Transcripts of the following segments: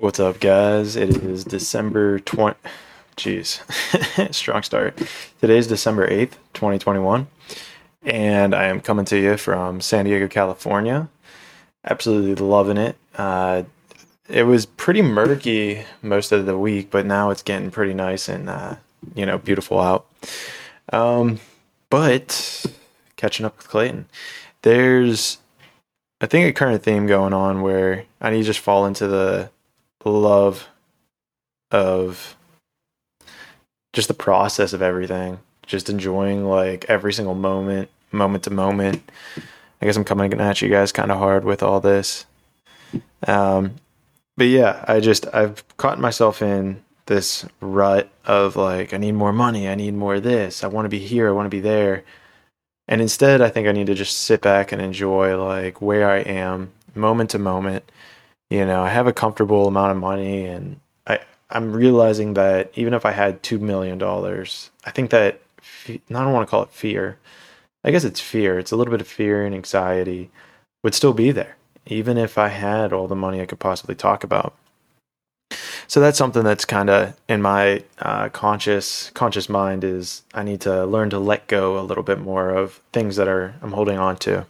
What's up, guys? It is December 20th. Jeez, strong start. Today's December 8th, 2021, and I am coming to you from San Diego, California. Absolutely loving it. It was pretty murky most of the week, but now it's getting pretty nice and beautiful out. But catching up with Clayton, there's I think a current theme going on where I need to just fall into the love of just the process of everything, just enjoying like every single moment to moment. I guess I'm coming at you guys kind of hard with all this, but yeah, I've caught myself in this rut of like, I need more money, I need more of this, I want to be here, I want to be there. And instead, I think I need to just sit back and enjoy like where I am moment to moment. You know, I have a comfortable amount of money, and I'm realizing that even if I had $2 million, I think that, I don't want to call it fear. I guess it's fear. It's a little bit of fear and anxiety would still be there, even if I had all the money I could possibly talk about. So that's something that's kind of in my conscious mind, is I need to learn to let go a little bit more of things that I'm holding on to.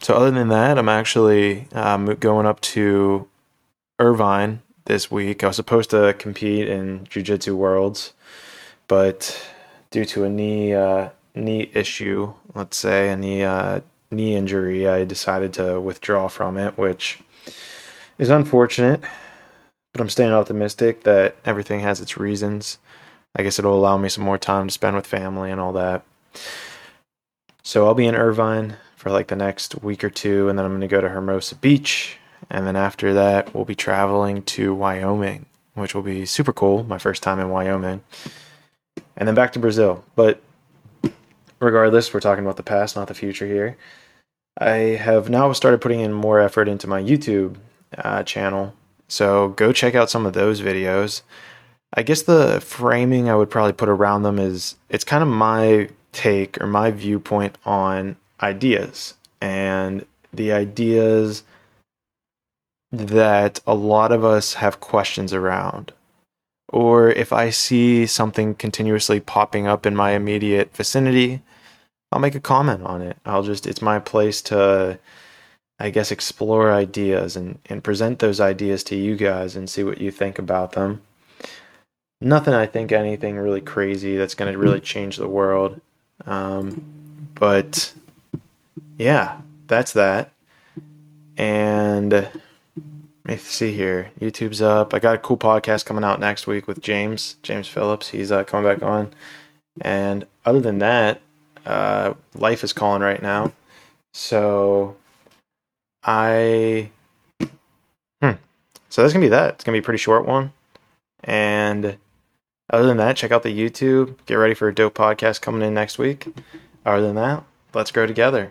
So other than that, I'm actually going up to Irvine this week. I was supposed to compete in Jiu-Jitsu Worlds, but due to a knee issue, let's say, knee injury, I decided to withdraw from it, which is unfortunate. But I'm staying optimistic that everything has its reasons. I guess it'll allow me some more time to spend with family and all that. So I'll be in Irvine for like the next week or two, and then I'm going to go to Hermosa Beach, and then after that we'll be traveling to Wyoming, which will be super cool, my first time in Wyoming, and then back to Brazil. But regardless, we're talking about the past, not the future here. I have now started putting in more effort into my YouTube channel, so go check out some of those videos. I guess the framing I would probably put around them is, it's kind of my take or my viewpoint on ideas, and the ideas that a lot of us have questions around. Or if I see something continuously popping up in my immediate vicinity, I'll make a comment on it. It's my place to, I guess, explore ideas and present those ideas to you guys and see what you think about them. Nothing, I think, anything really crazy that's going to really change the world. But yeah, that's that. And let me see here. YouTube's up. I got a cool podcast coming out next week with James Phillips. He's coming back on. And other than that, life is calling right now. So so that's going to be that. It's going to be a pretty short one. And other than that, check out the YouTube. Get ready for a dope podcast coming in next week. Other than that, let's grow together.